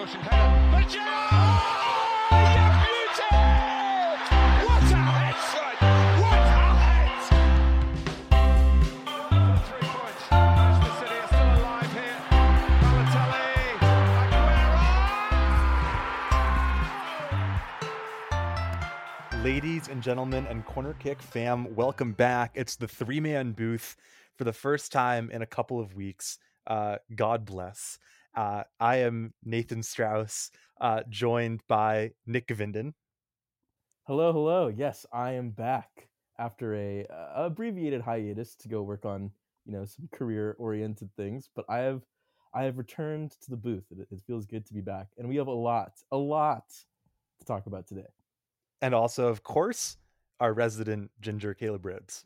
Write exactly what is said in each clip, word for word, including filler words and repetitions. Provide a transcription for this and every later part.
cushioned header. But yeah! Oh, he's muted! What a head slide! What a head! Three points. Manchester City are still alive here. Balotelli, Aguero! Ladies and gentlemen and Corner Kick fam, welcome back. It's the three-man booth for the first time in a couple of weeks. Uh, God bless. Uh, I am Nathan Strauss, uh, joined by Nick Vinden. Hello, hello. Yes, I am back after a uh, abbreviated hiatus to go work on, you know, some career-oriented things. But I have, I have returned to the booth. It, it feels good to be back, and we have a lot, a lot to talk about today. And also, of course, our resident ginger, Caleb Rhodes.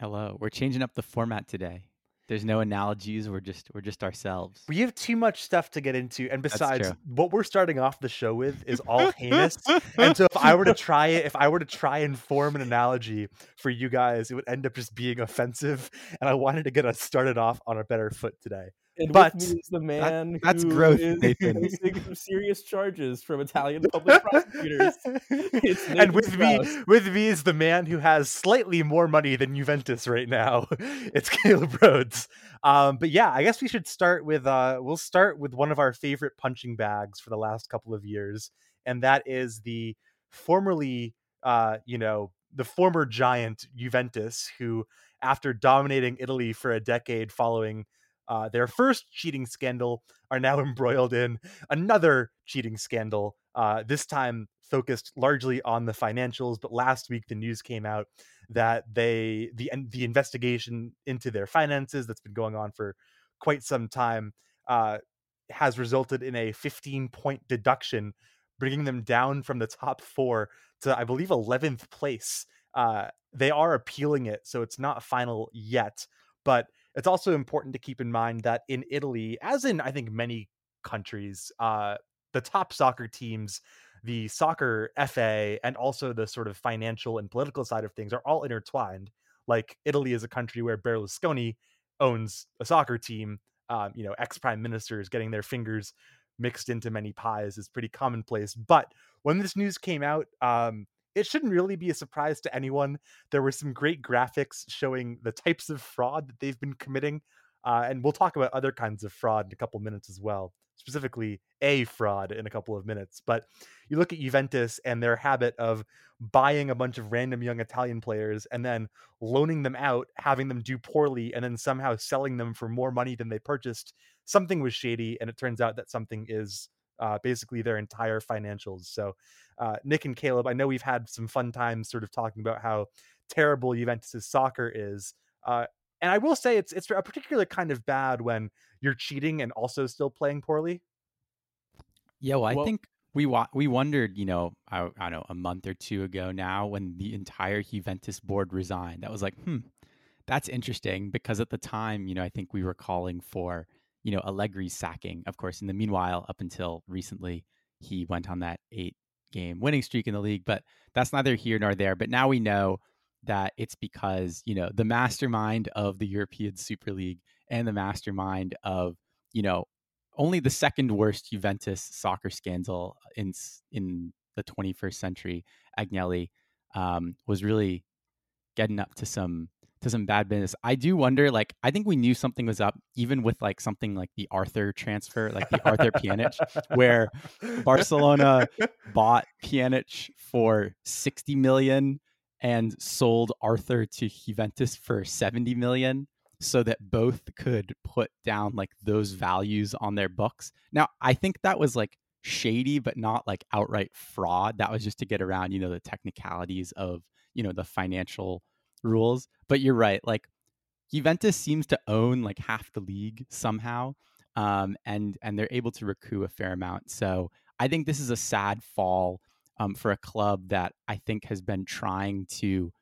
Hello. We're changing up the format today. There's no analogies. We're just we're just ourselves. We have too much stuff to get into, and besides, what we're starting off the show with is all heinous. And so, if I were to try it, if I were to try and form an analogy for you guys, it would end up just being offensive. And I wanted to get us started off on a better foot today. And but with me is the man that, that's who growth, is facing some serious charges from Italian public prosecutors. And with me, with me is the man who has slightly more money than Juventus right now. It's Caleb Rhodes. Um, but yeah, I guess we should start with uh, we'll start with one of our favorite punching bags for the last couple of years, and that is the formerly, uh, you know, the former giant Juventus, who after dominating Italy for a decade following. Uh, their first cheating scandal, are now embroiled in another cheating scandal, uh, this time focused largely on the financials. But last week, the news came out that they the the investigation into their finances that's been going on for quite some time uh, has resulted in a fifteen-point deduction, bringing them down from the top four to, I believe, eleventh place. Uh, they are appealing it, so it's not final yet, but it's also important to keep in mind that in Italy, as in I think many countries, uh, the top soccer teams, the soccer F A, and also the sort of financial and political side of things are all intertwined. Like Italy is a country where Berlusconi owns a soccer team. Um, you know, ex-prime ministers getting their fingers mixed into many pies is pretty commonplace. But when this news came out, um, it shouldn't really be a surprise to anyone. There were some great graphics showing the types of fraud that they've been committing. Uh, and we'll talk about other kinds of fraud in a couple minutes as well, specifically a fraud in a couple of minutes. But you look at Juventus and their habit of buying a bunch of random young Italian players and then loaning them out, having them do poorly, and then somehow selling them for more money than they purchased. Something was shady, and it turns out that something is Uh, basically their entire financials. So uh, Nick and Caleb, I know we've had some fun times sort of talking about how terrible Juventus' soccer is. Uh, and I will say it's it's a particular kind of bad when you're cheating and also still playing poorly. Yeah, well, I well, think we wa- we wondered, you know, I, I don't know, a month or two ago now when the entire Juventus board resigned. That was like, hmm, that's interesting, because at the time, you know, I think we were calling for you know, Allegri's sacking, of course. In the meanwhile, up until recently, he went on that eight-game winning streak in the league, but that's neither here nor there. But now we know that it's because, you know, the mastermind of the European Super League and the mastermind of, you know, only the second worst Juventus soccer scandal in in the twenty-first century, Agnelli, um, was really getting up to some to some bad business. I do wonder, like, I think we knew something was up, even with like something like the Arthur transfer, like the Arthur Pjanić, where Barcelona bought Pjanić for sixty million and sold Arthur to Juventus for seventy million, so that both could put down like those values on their books. Now, I think that was like shady, but not like outright fraud. That was just to get around, you know, the technicalities of, you know, the financial rules. But you're right, like Juventus seems to own like half the league somehow, um and and they're able to recoup a fair amount. So I think this is a sad fall um for a club that I think has been trying to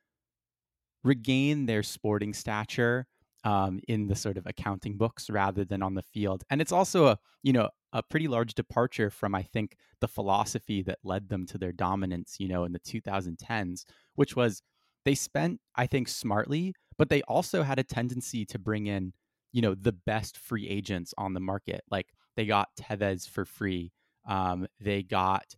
regain their sporting stature um in the sort of accounting books rather than on the field. And it's also a you know a pretty large departure from, I think, the philosophy that led them to their dominance, you know, in the two thousand tens, which was they spent, I think, smartly, but they also had a tendency to bring in, you know, the best free agents on the market. Like They got Tevez for free. Um, they got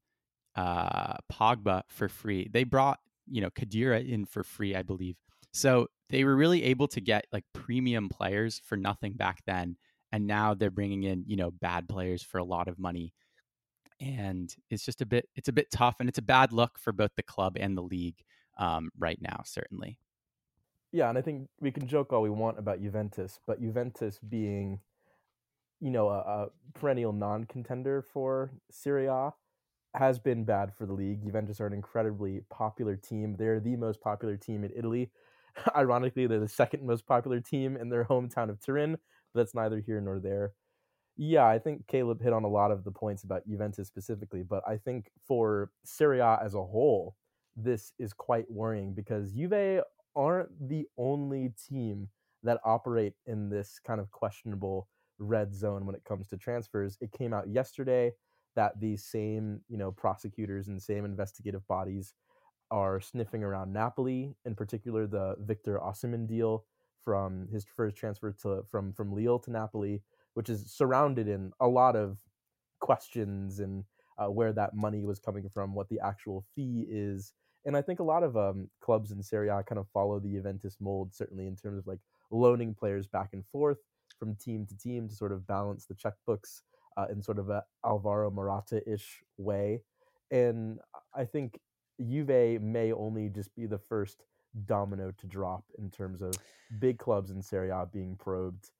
uh, Pogba for free. They brought, you know, Khedira in for free, I believe. So they were really able to get like premium players for nothing back then. And now they're bringing in, you know, bad players for a lot of money. And it's just a bit, it's a bit tough, and it's a bad look for both the club and the league um, right now, certainly. Yeah, and I think we can joke all we want about Juventus, but Juventus being, you know, a, a perennial non-contender for Serie A has been bad for the league. Juventus are an incredibly popular team. They're the most popular team in Italy. Ironically, they're the second most popular team in their hometown of Turin, but that's neither here nor there. Yeah, I think Caleb hit on a lot of the points about Juventus specifically, but I think for Serie A as a whole, this is quite worrying because Juve aren't the only team that operate in this kind of questionable red zone when it comes to transfers. It came out yesterday that these same, you know, prosecutors and same investigative bodies are sniffing around Napoli, in particular the Victor Osimhen deal from his first transfer to from from Lille to Napoli, which is surrounded in a lot of questions and uh, where that money was coming from, what the actual fee is. And I think a lot of um, clubs in Serie A kind of follow the Juventus mold, certainly in terms of like loaning players back and forth from team to team to sort of balance the checkbooks uh, in sort of a Alvaro Morata-ish way. And I think Juve may only just be the first domino to drop in terms of big clubs in Serie A being probed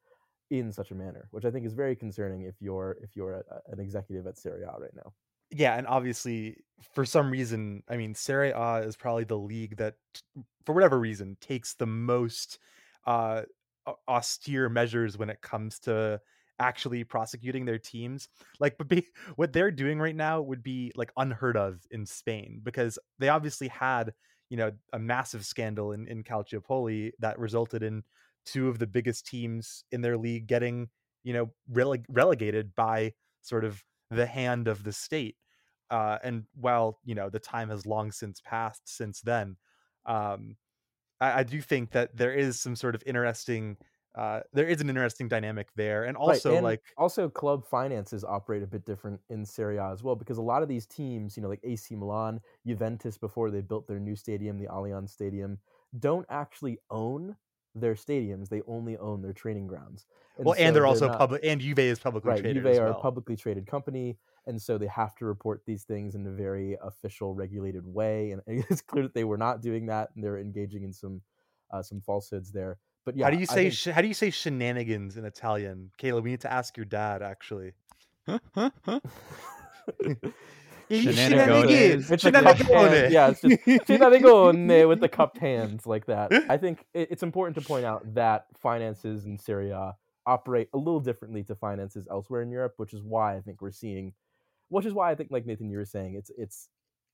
in such a manner, which I think is very concerning if you're if you're a, an executive at Serie A right now. Yeah, and obviously for some reason, I mean, Serie A is probably the league that, for whatever reason, takes the most uh, austere measures when it comes to actually prosecuting their teams. Like, but be, what they're doing right now would be like unheard of in Spain, because they obviously had, you know, a massive scandal in in Calciopoli that resulted in two of the biggest teams in their league getting, you know, rele- relegated by sort of the hand of the state. Uh, and while, you know, the time has long since passed since then, um, I, I do think that there is some sort of interesting, uh, there is an interesting dynamic there. And also right. and like... Also club finances operate a bit different in Serie A as well, because a lot of these teams, you know, like A C Milan, Juventus, before they built their new stadium, the Allianz Stadium, don't actually own their stadiums. They only own their training grounds. And well, so and they're, they're also not, public, and Juve is publicly right, traded. Juve as well. Are a publicly traded company, and so they have to report these things in a very official, regulated way. And it's clear that they were not doing that, and they're engaging in some uh, some falsehoods there. But yeah, how do you say think... sh- how do you say shenanigans in Italian, Kayla? We need to ask your dad, actually. Huh? Huh? Huh? Shenanigans. It's shenanigans. Yeah, it's just shenanigans with the cupped hands like that. I think it's important to point out that finances in Serie A operate a little differently to finances elsewhere in Europe, which is why I think we're seeing, which is why I think, like Nathan, you were saying, it's it's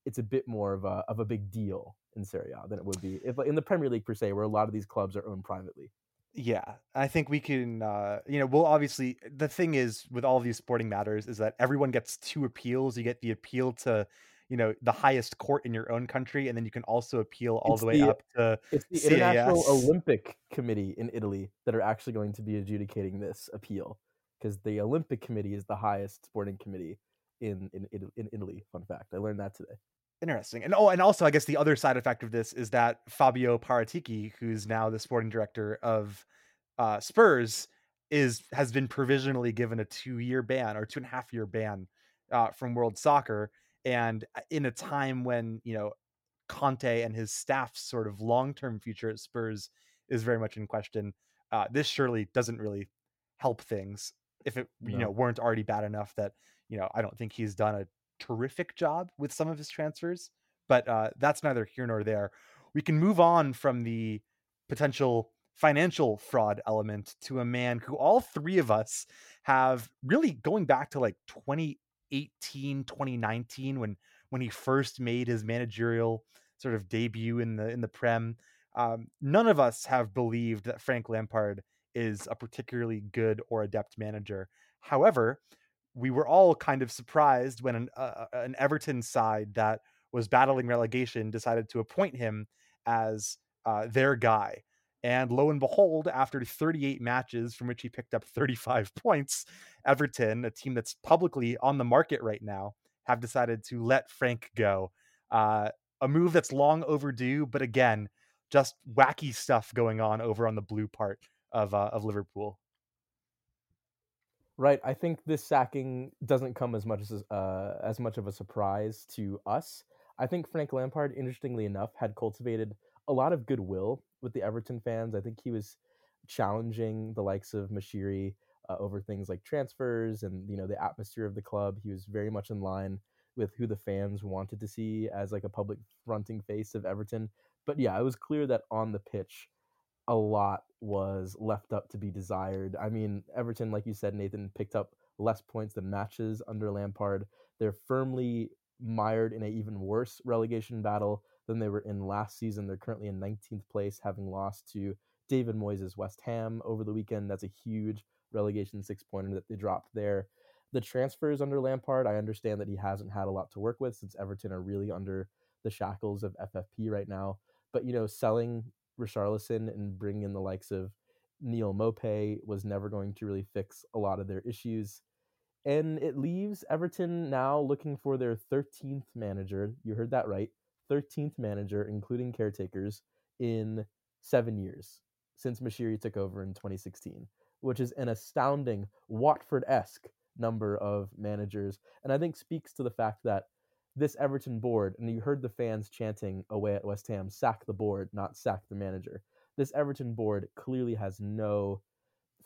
it's a bit more of a of a big deal in Serie A than it would be if in the Premier League per se, where a lot of these clubs are owned privately. Yeah, I think we can, uh, you know, we'll obviously, the thing is with all of these sporting matters is that everyone gets two appeals. You get the appeal to, you know, the highest court in your own country, and then you can also appeal all it's the way the, up to it's the C A S. International Olympic Committee in Italy that are actually going to be adjudicating this appeal, because the Olympic Committee is the highest sporting committee in, in, in Italy. Fun fact, I learned that today. Interesting. And oh, and also, I guess the other side effect of this is that Fabio Paratici, who's now the sporting director of uh, Spurs, is has been provisionally given a two-year ban or two and a half year ban uh, from world soccer. And in a time when, you know, Conte and his staff's sort of long-term future at Spurs is very much in question, uh, this surely doesn't really help things. If it, no. you know, weren't already bad enough that, you know, I don't think he's done a terrific job with some of his transfers, but uh, that's neither here nor there. We can move on from the potential financial fraud element to a man who all three of us have really going back to like twenty eighteen, twenty nineteen, when when he first made his managerial sort of debut in the in the Prem. Um, none of us have believed that Frank Lampard is a particularly good or adept manager. However, we were all kind of surprised when an, uh, an Everton side that was battling relegation decided to appoint him as uh, their guy. And lo and behold, after thirty-eight matches from which he picked up thirty-five points, Everton, a team that's publicly on the market right now, have decided to let Frank go. Uh, a move that's long overdue, but again, just wacky stuff going on over on the blue part of uh, of Liverpool. Right. I think this sacking doesn't come as much as uh, as much of a surprise to us. I think Frank Lampard, interestingly enough, had cultivated a lot of goodwill with the Everton fans. I think he was challenging the likes of Mashiri uh, over things like transfers and, you know, the atmosphere of the club. He was very much in line with who the fans wanted to see as like a public fronting face of Everton. But yeah, it was clear that on the pitch, a lot was left up to be desired. I mean, Everton, like you said, Nathan, picked up less points than matches under Lampard. They're firmly mired in an even worse relegation battle than they were in last season. They're currently in nineteenth place, having lost to David Moyes' West Ham over the weekend. That's a huge relegation six-pointer that they dropped there. The transfers under Lampard, I understand that he hasn't had a lot to work with since Everton are really under the shackles of F F P right now. But, you know, selling Richarlison and bringing in the likes of Neil Mopay was never going to really fix a lot of their issues. And it leaves Everton now looking for their thirteenth manager. You heard that right. thirteenth manager, including caretakers, in seven years since Mashiri took over in twenty sixteen, which is an astounding Watford-esque number of managers. And I think speaks to the fact that this Everton board, and you heard the fans chanting away at West Ham, sack the board, not sack the manager. This Everton board clearly has no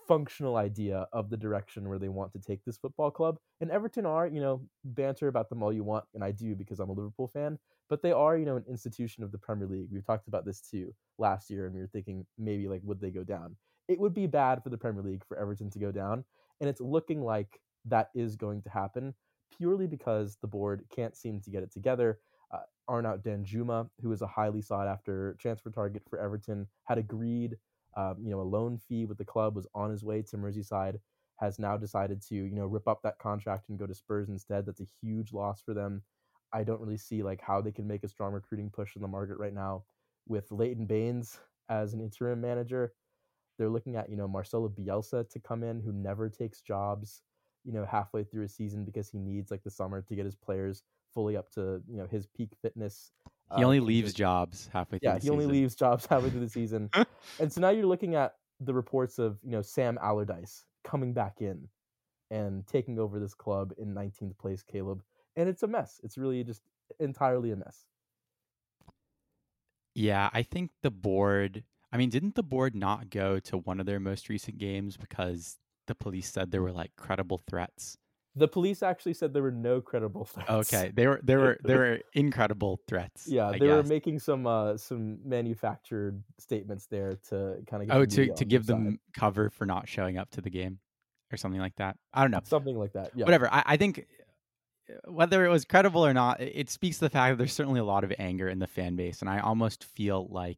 functional idea of the direction where they want to take this football club. And Everton are, you know, banter about them all you want, and I do because I'm a Liverpool fan, but they are, you know, an institution of the Premier League. We've talked about this too last year, and we were thinking maybe, like, would they go down? It would be bad for the Premier League for Everton to go down, and it's looking like that is going to happen, purely because the board can't seem to get it together. Uh, Arnaut Danjuma, who is a highly sought-after transfer target for Everton, had agreed, um, you know, a loan fee with the club, was on his way to Merseyside, has now decided to, you know, rip up that contract and go to Spurs instead. That's a huge loss for them. I don't really see, like, how they can make a strong recruiting push in the market right now. With Leighton Baines as an interim manager, they're looking at, you know, Marcelo Bielsa to come in, who never takes jobs, you know, halfway through a season because he needs, like, the summer to get his players fully up to, you know, his peak fitness. He um, only leaves jobs halfway through yeah, the season. Yeah, he only leaves jobs halfway through the season. And so now you're looking at the reports of, you know, Sam Allardyce coming back in and taking over this club in nineteenth place, Caleb. And it's a mess. It's really just entirely a mess. Yeah, I think the board... I mean, didn't the board not go to one of their most recent games because the police said there were, like, credible threats? The police actually said there were no credible threats. Okay, they were there were there were incredible threats. Yeah, I they guess. were making some uh, some manufactured statements there to kind of get oh to to give them side. cover for not showing up to the game or something like that. I don't know, something like that. Yeah, whatever. I, I think whether it was credible or not, it speaks to the fact that there's certainly a lot of anger in the fan base, and I almost feel like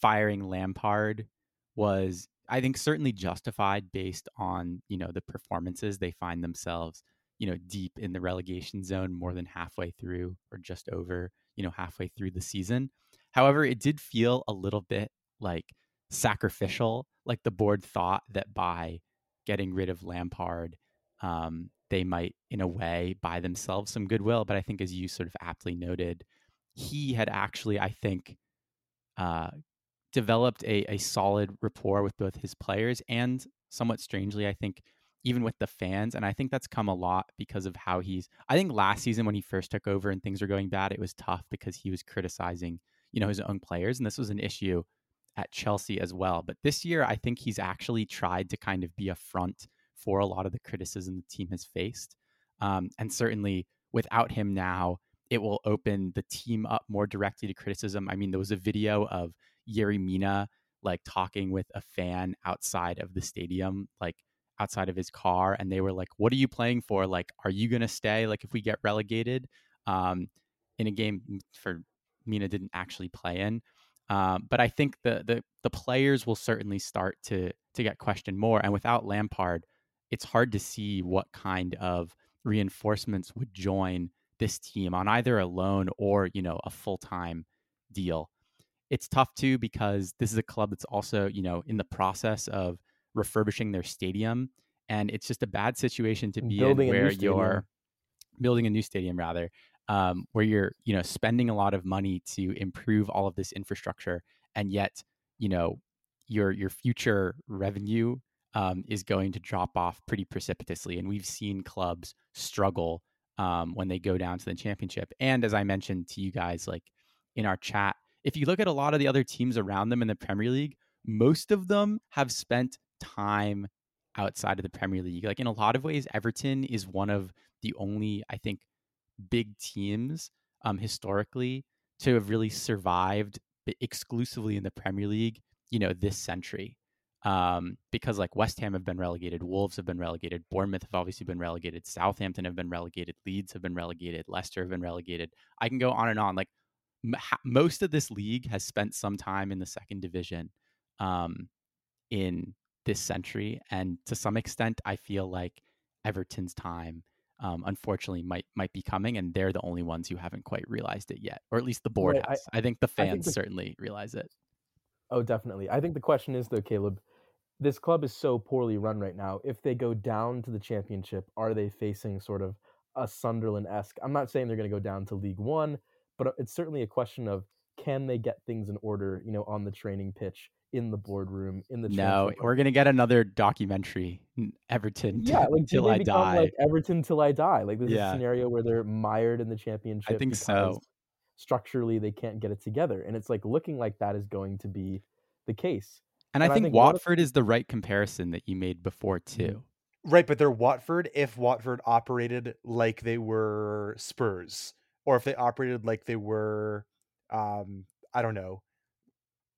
firing Lampard was, I think, certainly justified based on, you know, the performances. They find themselves, you know, deep in the relegation zone more than halfway through, or just over, you know, halfway through the season. However, it did feel a little bit like sacrificial, like the board thought that by getting rid of Lampard, um, they might, in a way, buy themselves some goodwill. But I think, as you sort of aptly noted, he had actually, I think, uh, developed a, a solid rapport with both his players and, somewhat strangely, I think, even with the fans. And I think that's come a lot because of how he's... I think last season when he first took over and things were going bad, it was tough because he was criticizing, you know, his own players. And this was an issue at Chelsea as well. But this year, I think he's actually tried to kind of be a front for a lot of the criticism the team has faced. Um, and certainly without him now, it will open the team up more directly to criticism. I mean, there was a video of Yerry Mina, like, talking with a fan outside of the stadium, like, outside of his car, and they were like, what are you playing for? Like, are you gonna stay, like, if we get relegated? Um in a game for Mina didn't actually play in. Um but I think the the the players will certainly start to to get questioned more, and without Lampard, it's hard to see what kind of reinforcements would join this team on either a loan or, you know, a full-time deal. It's tough too, because this is a club that's also, you know, in the process of refurbishing their stadium. And it's just a bad situation to be in where you're building a new stadium rather, um, where you're, you know, spending a lot of money to improve all of this infrastructure. And yet, you know, your, your future revenue um, is going to drop off pretty precipitously. And we've seen clubs struggle um, when they go down to the championship. And as I mentioned to you guys, like in our chat, if you look at a lot of the other teams around them in the Premier League, most of them have spent time outside of the Premier League. Like in a lot of ways, Everton is one of the only, I think, big teams um, historically to have really survived exclusively in the Premier League, you know, this century. Um, because like West Ham have been relegated, Wolves have been relegated, Bournemouth have obviously been relegated, Southampton have been relegated, Leeds have been relegated, Leicester have been relegated. I can go on and on. Like, most of this league has spent some time in the second division um, in this century. And to some extent, I feel like Everton's time, um, unfortunately, might might be coming. And they're the only ones who haven't quite realized it yet, or at least the board right, has. I, I think the fans think the, certainly realize it. Oh, definitely. I think the question is, though, Caleb, this club is so poorly run right now. If they go down to the championship, are they facing sort of a Sunderland-esque? I'm not saying they're going to go down to League One, but it's certainly a question of, can they get things in order, you know, on the training pitch, in the boardroom, in the No, we're going to get another documentary, Everton yeah, t- like, Till I become, Die. Like, Everton Till I Die. Like, this yeah. is a scenario where they're mired in the championship. I think so. Structurally, they can't get it together. And it's, like, looking like that is going to be the case. And, and I, I think, think Watford of- is the right comparison that you made before, too. Right, but they're Watford if Watford operated like they were Spurs. Or if they operated like they were, um, I don't know,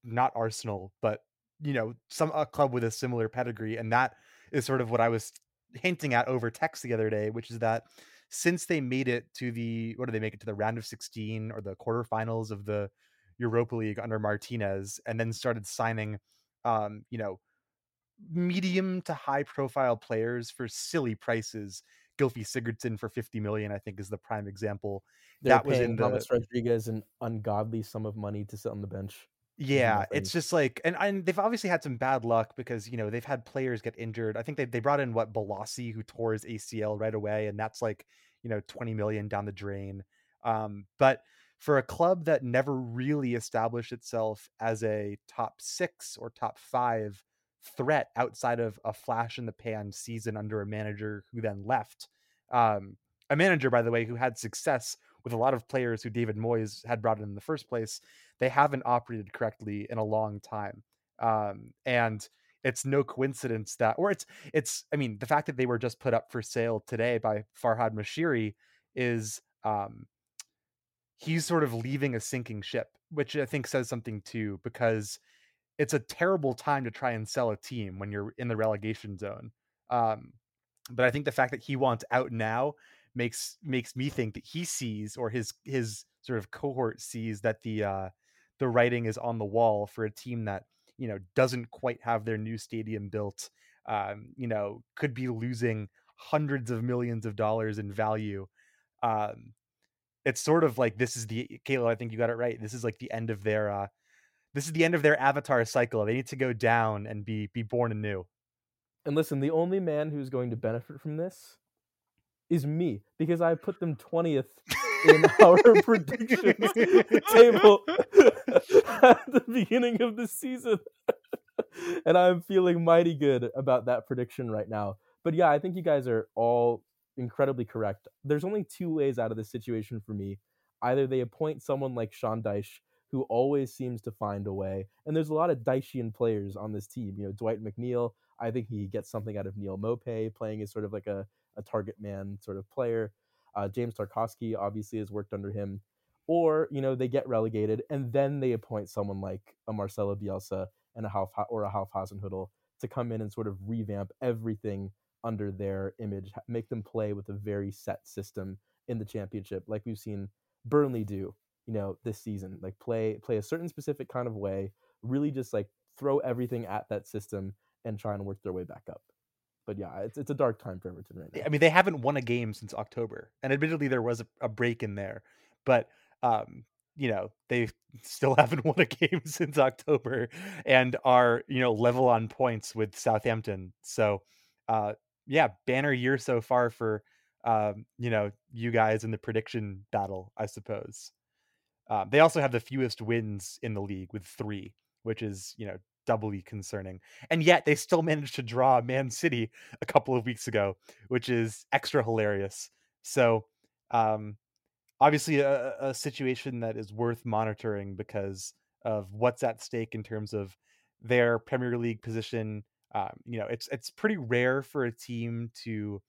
not Arsenal, but, you know, some a club with a similar pedigree. And that is sort of what I was hinting at over text the other day, which is that since they made it to the, what do they make it to the round of sixteen or the quarterfinals of the Europa League under Martinez, and then started signing, um, you know, medium to high profile players for silly prices. Gylfi Sigurdsson for fifty million, I think, is the prime example. They're that was in the Thomas Rodriguez an ungodly sum of money to sit on the bench. Yeah, it's just like, and, and they've obviously had some bad luck because, you know, they've had players get injured. I think they they brought in what Balassi, who tore his A C L right away, and that's like, you know, twenty million down the drain. Um, but for a club that never really established itself as a top six or top five threat outside of a flash in the pan season under a manager who then left, um a manager, by the way, who had success with a lot of players who David Moyes had brought in in the first place, they haven't operated correctly in a long time. Um and it's no coincidence that, or it's it's I mean, the fact that they were just put up for sale today by Farhad Mashiri is um he's sort of leaving a sinking ship, which I think says something too, because it's a terrible time to try and sell a team when you're in the relegation zone. Um, but I think the fact that he wants out now makes, makes me think that he sees, or his, his sort of cohort sees, that the, uh, the writing is on the wall for a team that, you know, doesn't quite have their new stadium built. Um, you know, could be losing hundreds of millions of dollars in value. Um, it's sort of like, this is the, Caleb, I think you got it right. This is like the end of their, uh, This is the end of their avatar cycle. They need to go down and be be born anew. And listen, the only man who's going to benefit from this is me, because I put them twentieth in our predictions table at the beginning of the season. And I'm feeling mighty good about that prediction right now. But yeah, I think you guys are all incredibly correct. There's only two ways out of this situation for me. Either they appoint someone like Sean Dyche, who always seems to find a way. And there's a lot of Dychean players on this team. You know, Dwight McNeil, I think he gets something out of Neil Mopay, playing as sort of like a, a target man sort of player. Uh, James Tarkowski obviously has worked under him. Or, you know, they get relegated, and then they appoint someone like a Marcelo Bielsa and a Half, or a Half Hasenhüttl to come in and sort of revamp everything under their image, make them play with a very set system in the championship, like we've seen Burnley do, you know, this season. Like play play a certain specific kind of way, really just like throw everything at that system and try and work their way back up. But yeah, it's it's a dark time for Everton right now. I mean, they haven't won a game since October, and admittedly there was a, a break in there, but um you know, they still haven't won a game since October and are, you know, level on points with Southampton. So, uh, yeah, banner year so far for, um, you know, you guys in the prediction battle, I suppose. Uh, they also have the fewest wins in the league with three, which is, you know, doubly concerning. And yet they still managed to draw Man City a couple of weeks ago, which is extra hilarious. So um, obviously a, a situation that is worth monitoring because of what's at stake in terms of their Premier League position. Um, you know, it's it's pretty rare for a team to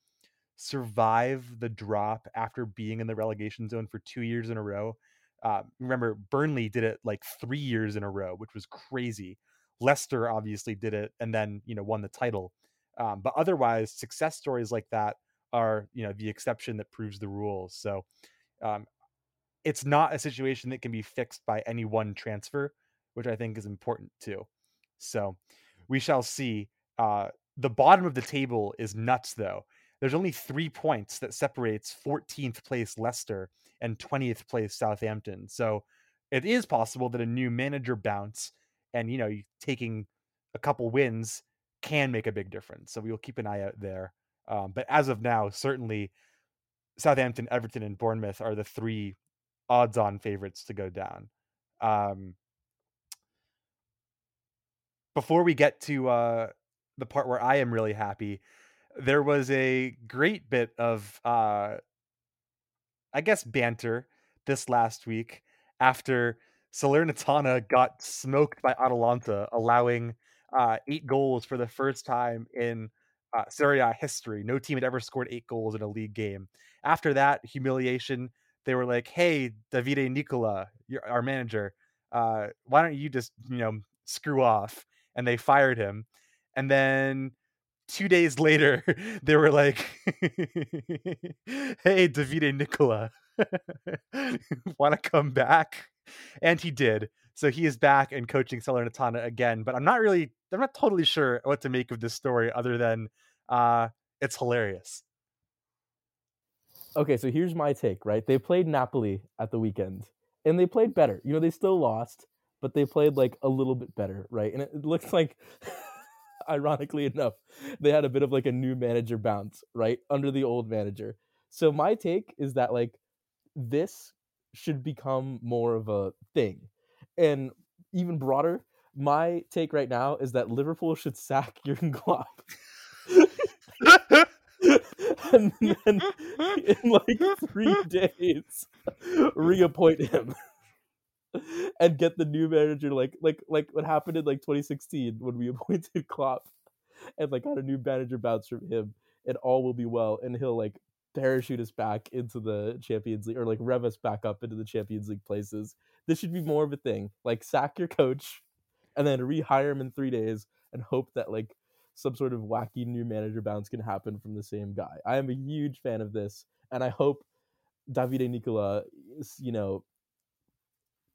survive the drop after being in the relegation zone for two years in a row. Uh, remember, Burnley did it like three years in a row, which was crazy. Leicester obviously did it and then, you know, won the title. Um, but otherwise, success stories like that are, you know, the exception that proves the rule. So um, it's not a situation that can be fixed by any one transfer, which I think is important too. So we shall see. Uh, the bottom of the table is nuts, though. There's only three points that separates fourteenth place Leicester and twentieth place Southampton. So it is possible that a new manager bounce and, you know, taking a couple wins can make a big difference. So we will keep an eye out there. Um, but as of now, certainly Southampton, Everton, and Bournemouth are the three odds-on favorites to go down. Um, before we get to uh, the part where I am really happy, there was a great bit of, uh, I guess, banter this last week after Salernitana got smoked by Atalanta, allowing uh, eight goals for the first time in uh, Serie A history. No team had ever scored eight goals in a league game. After that humiliation, they were like, "Hey, Davide Nicola, your, our manager, uh, why don't you just, you know, screw off?" And they fired him. And then two days later, they were like, "Hey, Davide Nicola, want to come back?" And he did. So he is back and coaching Salernitana again. But I'm not really, I'm not totally sure what to make of this story other than uh, it's hilarious. Okay, so here's my take, right? They played Napoli at the weekend, and they played better. You know, they still lost, but they played like a little bit better, right? And it looks like... ironically enough, they had a bit of like a new manager bounce, right, under the old manager. So my take is that like this should become more of a thing. And even broader, my take right now is that Liverpool should sack Jurgen Klopp. And then in like three days, reappoint him. And get the new manager, like like like what happened in like twenty sixteen when we appointed Klopp, and like got a new manager bounce from him, and all will be well, and he'll like parachute us back into the Champions League, or like rev us back up into the Champions League places. This should be more of a thing. Like sack your coach, and then rehire him in three days, and hope that like some sort of wacky new manager bounce can happen from the same guy. I am a huge fan of this, and I hope Davide Nicola, you know.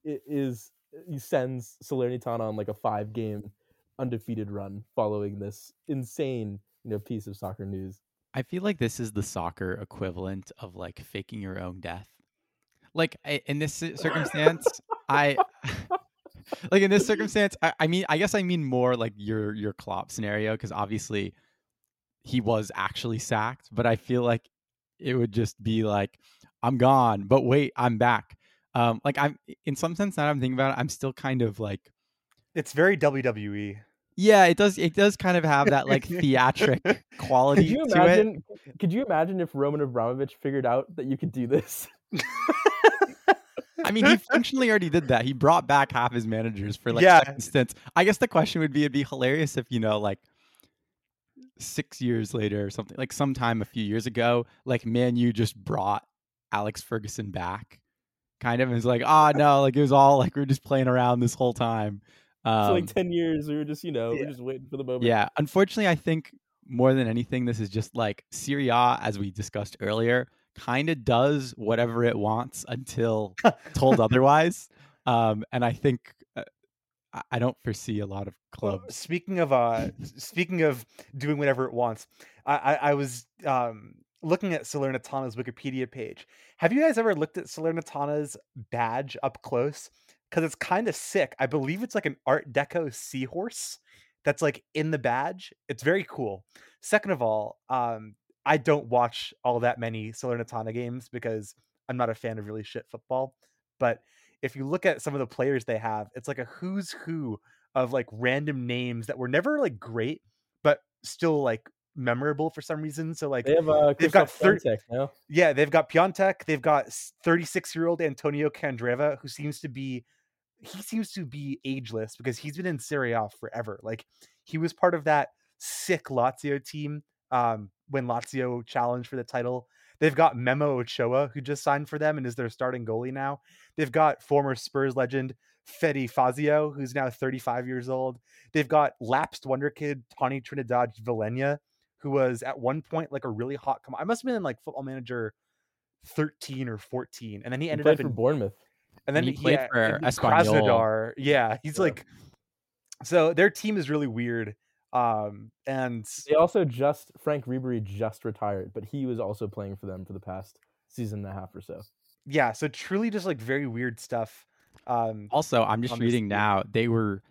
It is he sends Salernitana on like a five game undefeated run following this insane, you know, piece of soccer news. I feel like this is the soccer equivalent of like faking your own death. Like I, in this circumstance, I like in this circumstance, I, I mean, I guess I mean more like your, your Klopp scenario, because obviously he was actually sacked, but I feel like it would just be like, I'm gone, but wait, I'm back. Um, like I'm in some sense, now that I'm thinking about it, I'm still kind of like, it's very W W E. Yeah, it does. It does kind of have that like theatric quality could you to imagine, it. Could you imagine if Roman Abramovich figured out that you could do this? I mean, he functionally already did that. He brought back half his managers for like yeah. second stints. I guess the question would be, it'd be hilarious if, you know, like six years later or something, like sometime a few years ago, like Man U just brought Alex Ferguson back. Kind of is like, ah, oh, no, like it was all like we were just playing around this whole time. Um, so like ten years, we were just, you know, yeah. we we're just waiting for the moment. Yeah, unfortunately, I think more than anything, this is just like Serie A, as we discussed earlier, kind of does whatever it wants until told otherwise. Um, and I think uh, I don't foresee a lot of clubs. Speaking of uh, speaking of doing whatever it wants, I, I, I was um, looking at Salernitana's Wikipedia page. Have you guys ever looked at Salernitana's badge up close? Because it's kind of sick. I believe it's like an Art Deco seahorse that's like in the badge. It's very cool. Second of all, um, I don't watch all that many Salernitana games because I'm not a fan of really shit football. But if you look at some of the players they have, it's like a who's who of like random names that were never like great, but still like memorable for some reason. So like they have, uh, they've got thirty, now. yeah, they've got Piontek. They've got thirty-six year old Antonio Candreva, who seems to be, he seems to be ageless because he's been in Serie A forever. Like he was part of that sick Lazio team um, when Lazio challenged for the title. They've got Memo Ochoa, who just signed for them and is their starting goalie now. They've got former Spurs legend Fede Fazio, who's now thirty-five years old. They've got lapsed wonder kid Tony Trinidad Vilena, who was at one point like a really hot come. I must have been in like Football Manager thirteen or fourteen, and then he ended he up in Bournemouth. And then and he, he played yeah, for Krasnodar. Yeah, he's yeah. like. So their team is really weird. Um, and they also just Frank Ribery just retired, but he was also playing for them for the past season and a half or so. Yeah. So truly just like very weird stuff. Um, also, I'm just reading now. They were,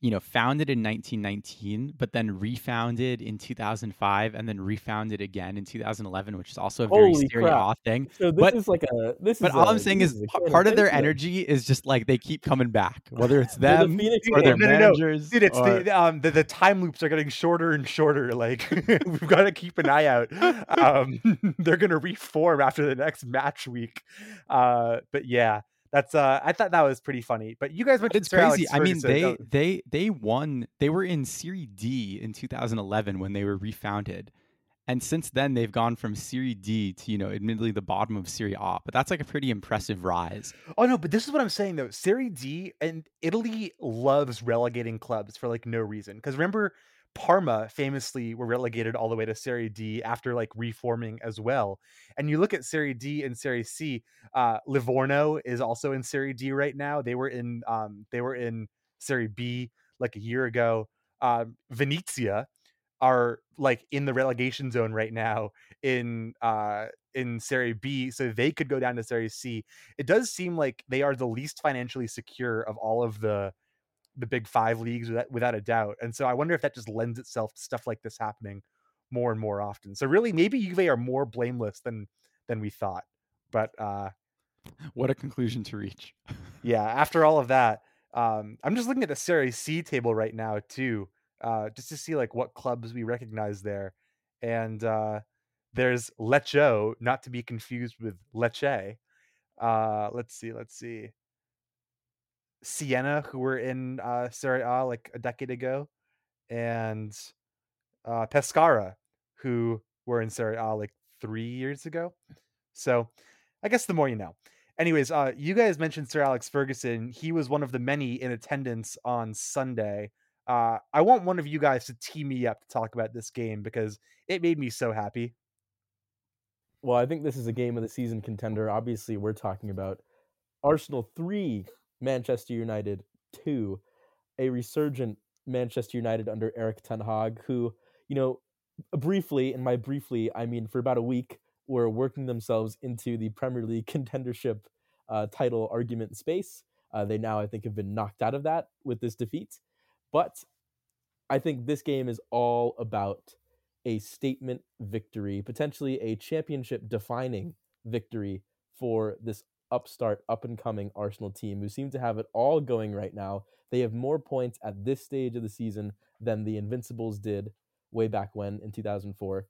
you know, founded in nineteen nineteen, but then refounded in two thousand five and then refounded again in two thousand eleven, which is also a very Serie A thing. So this but, is like a, this but is all a, I'm saying is, is part of their energy is just like, they keep coming back, whether it's them the Phoenix, or their no, managers. No, no. Dude, it's or... the, um, the, the time loops are getting shorter and shorter. Like we've got to keep an eye out. Um, they're going to reform after the next match week. Uh, but yeah. That's uh, I thought that was pretty funny, but you guys went. It's crazy. I mean, they oh. they they won. They were in Serie D in two thousand eleven when they were refounded, and since then they've gone from Serie D to, you know, admittedly the bottom of Serie A, but that's like a pretty impressive rise. Oh no, but this is what I'm saying though. Serie D and Italy loves relegating clubs for like no reason. Because remember, Parma famously were relegated all the way to Serie D after like reforming as well. And you look at Serie D and Serie C, uh, Livorno is also in Serie D right now. They were in um, they were in Serie B like a year ago. Um, Venezia are like in the relegation zone right now in uh, in Serie B, so they could go down to Serie C. It does seem like they are the least financially secure of all of the the big five leagues without, without a doubt. And so I wonder if that just lends itself to stuff like this happening more and more often. So really maybe Juve are more blameless than, than we thought, but uh, what a conclusion to reach. Yeah. After all of that, um, I'm just looking at the Serie C table right now too, uh, just to see like what clubs we recognize there. And uh, there's Lecce, not to be confused with Lecce. Uh, let's see, let's see. Siena, who were in uh, Serie A like a decade ago, and uh, Pescara, who were in Serie A like three years ago. So I guess the more you know. Anyways, uh, you guys mentioned Sir Alex Ferguson. He was one of the many in attendance on Sunday. Uh, I want one of you guys to tee me up to talk about this game because it made me so happy. Well, I think this is a game of the season contender. Obviously, we're talking about Arsenal three, Manchester United two, a resurgent Manchester United under Erik ten Hag, who, you know, briefly, and by briefly, I mean for about a week, were working themselves into the Premier League contendership uh, title argument space. Uh, they now, I think, have been knocked out of that with this defeat. But I think this game is all about a statement victory, potentially a championship-defining victory for this upstart, up-and-coming Arsenal team who seem to have it all going right now. They have more points at this stage of the season than the Invincibles did way back when in two thousand four,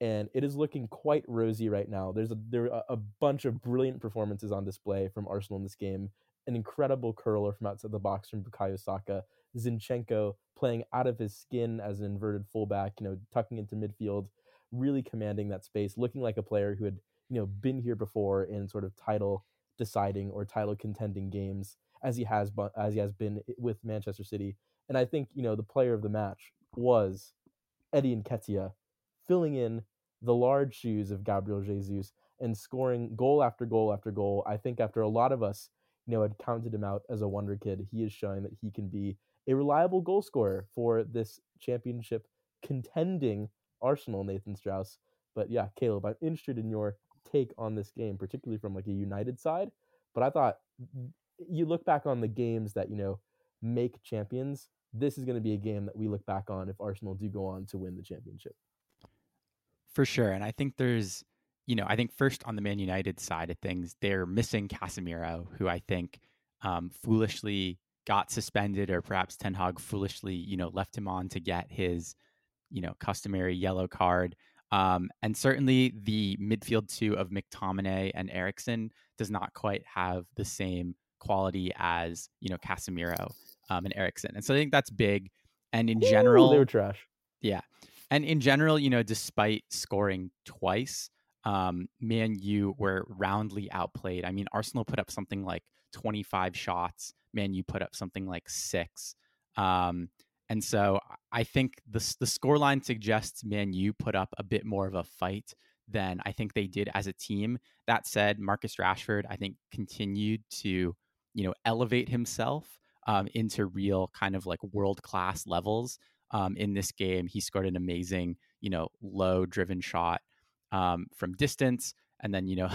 and it is looking quite rosy right now. There's a, there are a bunch of brilliant performances on display from Arsenal in this game. An incredible curler from outside the box from Bukayo Saka, Zinchenko playing out of his skin as an inverted fullback, you know, tucking into midfield, really commanding that space, looking like a player who had, you know, been here before in sort of title deciding or title contending games as he has as he has been with Manchester City. And I think, you know, the player of the match was Eddie Nketiah, filling in the large shoes of Gabriel Jesus and scoring goal after goal after goal. I think after a lot of us, you know, had counted him out as a wonder kid, he is showing that he can be a reliable goal scorer for this championship contending Arsenal, Nathan Strauss. But yeah, Caleb, I'm interested in your take on this game, particularly from like a United side. But I thought you look back on the games that, you know, make champions. This is going to be a game that we look back on if Arsenal do go on to win the championship. For sure. And I think there's, you know, I think first on the Man United side of things, they're missing Casemiro, who I think um, foolishly got suspended, or perhaps Ten Hag foolishly, you know, left him on to get his, you know, customary yellow card. Um, and certainly the midfield two of McTominay and Eriksen does not quite have the same quality as, you know, Casemiro um, and Eriksen. And so I think that's big. And in Ooh, general, they were trash. Yeah. And in general, you know, despite scoring twice, um, Man U were roundly outplayed. I mean, Arsenal put up something like twenty-five shots. Man U put up something like six. Um, And so I think the, the scoreline suggests Man U put up a bit more of a fight than I think they did as a team. That said, Marcus Rashford, I think, continued to, you know, elevate himself um, into real kind of like world-class levels um, in this game. He scored an amazing, you know, low-driven shot um, from distance. And then, you know,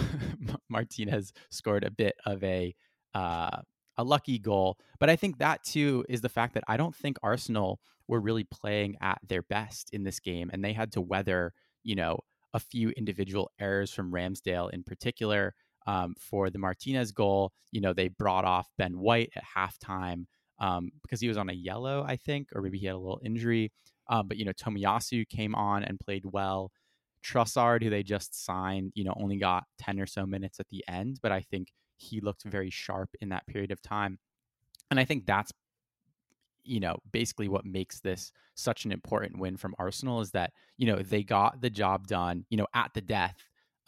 Martinez scored a bit of a... Uh, a lucky goal. But I think that too is the fact that I don't think Arsenal were really playing at their best in this game. And they had to weather, you know, a few individual errors from Ramsdale in particular. Um, for the Martinez goal, you know, they brought off Ben White at halftime um, because he was on a yellow, I think, or maybe he had a little injury. Um, but, you know, Tomiyasu came on and played well. Trossard, who they just signed, you know, only got ten or so minutes at the end. But I think he looked very sharp in that period of time. And I think that's, you know, basically what makes this such an important win from Arsenal is that, you know, they got the job done, you know, at the death,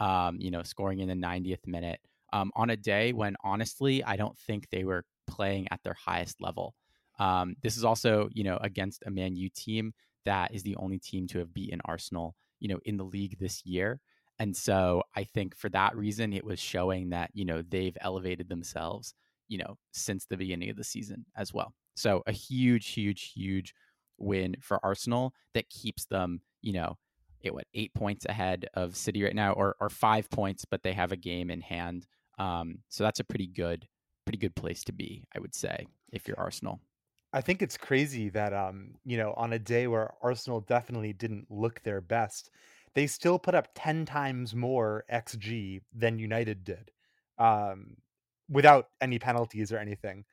um, you know, scoring in the ninetieth minute um, on a day when, honestly, I don't think they were playing at their highest level. Um, this is also, you know, against a Man U team that is the only team to have beaten Arsenal, you know, in the league this year. And so I think for that reason, it was showing that, you know, they've elevated themselves, you know, since the beginning of the season as well. So a huge, huge, huge win for Arsenal that keeps them, you know, it what eight points ahead of City right now, or or five points, but they have a game in hand. Um, so that's a pretty good, pretty good place to be, I would say, if you're Arsenal. I think it's crazy that, um, you know, on a day where Arsenal definitely didn't look their best, they still put up ten times more X G than United did, um, without any penalties or anything.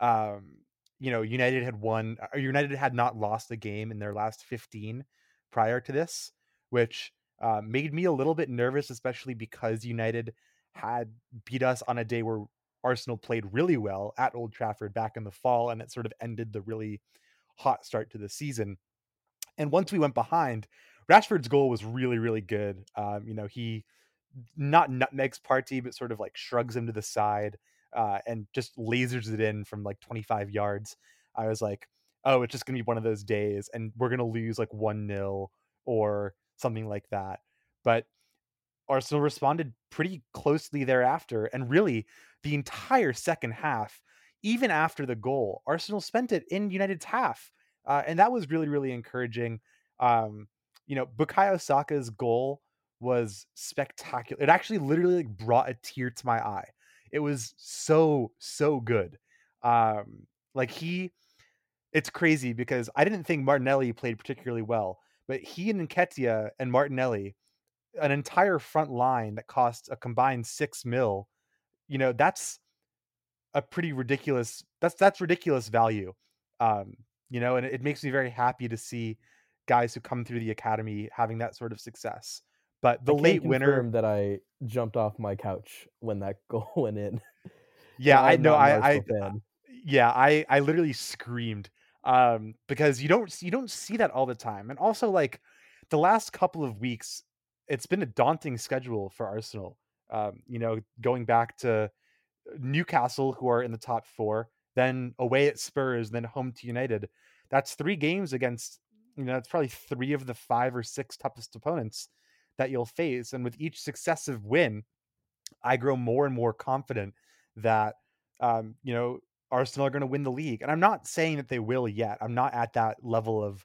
Um, you know, United had won, or United had not lost a game in their last fifteen prior to this, which uh, made me a little bit nervous, especially because United had beat us on a day where Arsenal played really well at Old Trafford back in the fall, and it sort of ended the really hot start to the season. And once we went behind, Rashford's goal was really, really good. Um, you know, he not nutmegs Partey, but sort of like shrugs him to the side uh, and just lasers it in from like twenty-five yards. I was like, oh, it's just going to be one of those days and we're going to lose like one nil or something like that. But Arsenal responded pretty closely thereafter. And really the entire second half, even after the goal, Arsenal spent it in United's half. Uh, and that was really, really encouraging. Um, You know, Bukayo Saka's goal was spectacular. It actually literally like brought a tear to my eye. It was so, so good. Um, like he, it's crazy because I didn't think Martinelli played particularly well, but he and Nketiah and Martinelli, an entire front line that costs a combined six mil, you know, that's a pretty ridiculous, that's, that's ridiculous value. Um, you know, and it, it makes me very happy to see guys who come through the academy having that sort of success. But the late winner that I jumped off my couch when that goal went in. Yeah, I know. I, I yeah, I, I literally screamed um, because you don't you don't see that all the time. And also, like the last couple of weeks, it's been a daunting schedule for Arsenal. Um, you know, going back to Newcastle, who are in the top four, then away at Spurs, then home to United. That's three games against, you know, it's probably three of the five or six toughest opponents that you'll face. And with each successive win, I grow more and more confident that, um, you know, Arsenal are going to win the league. And I'm not saying that they will yet. I'm not at that level of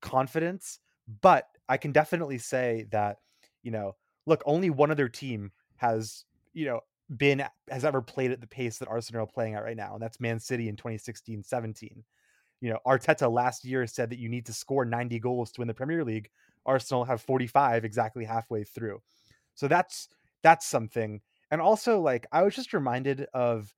confidence, but I can definitely say that, you know, look, only one other team has, you know, been, has ever played at the pace that Arsenal are playing at right now. And that's Man City in twenty sixteen seventeen. You know, Arteta last year said that you need to score ninety goals to win the Premier League. Arsenal have forty-five exactly halfway through. So that's, that's something. And also, like, I was just reminded of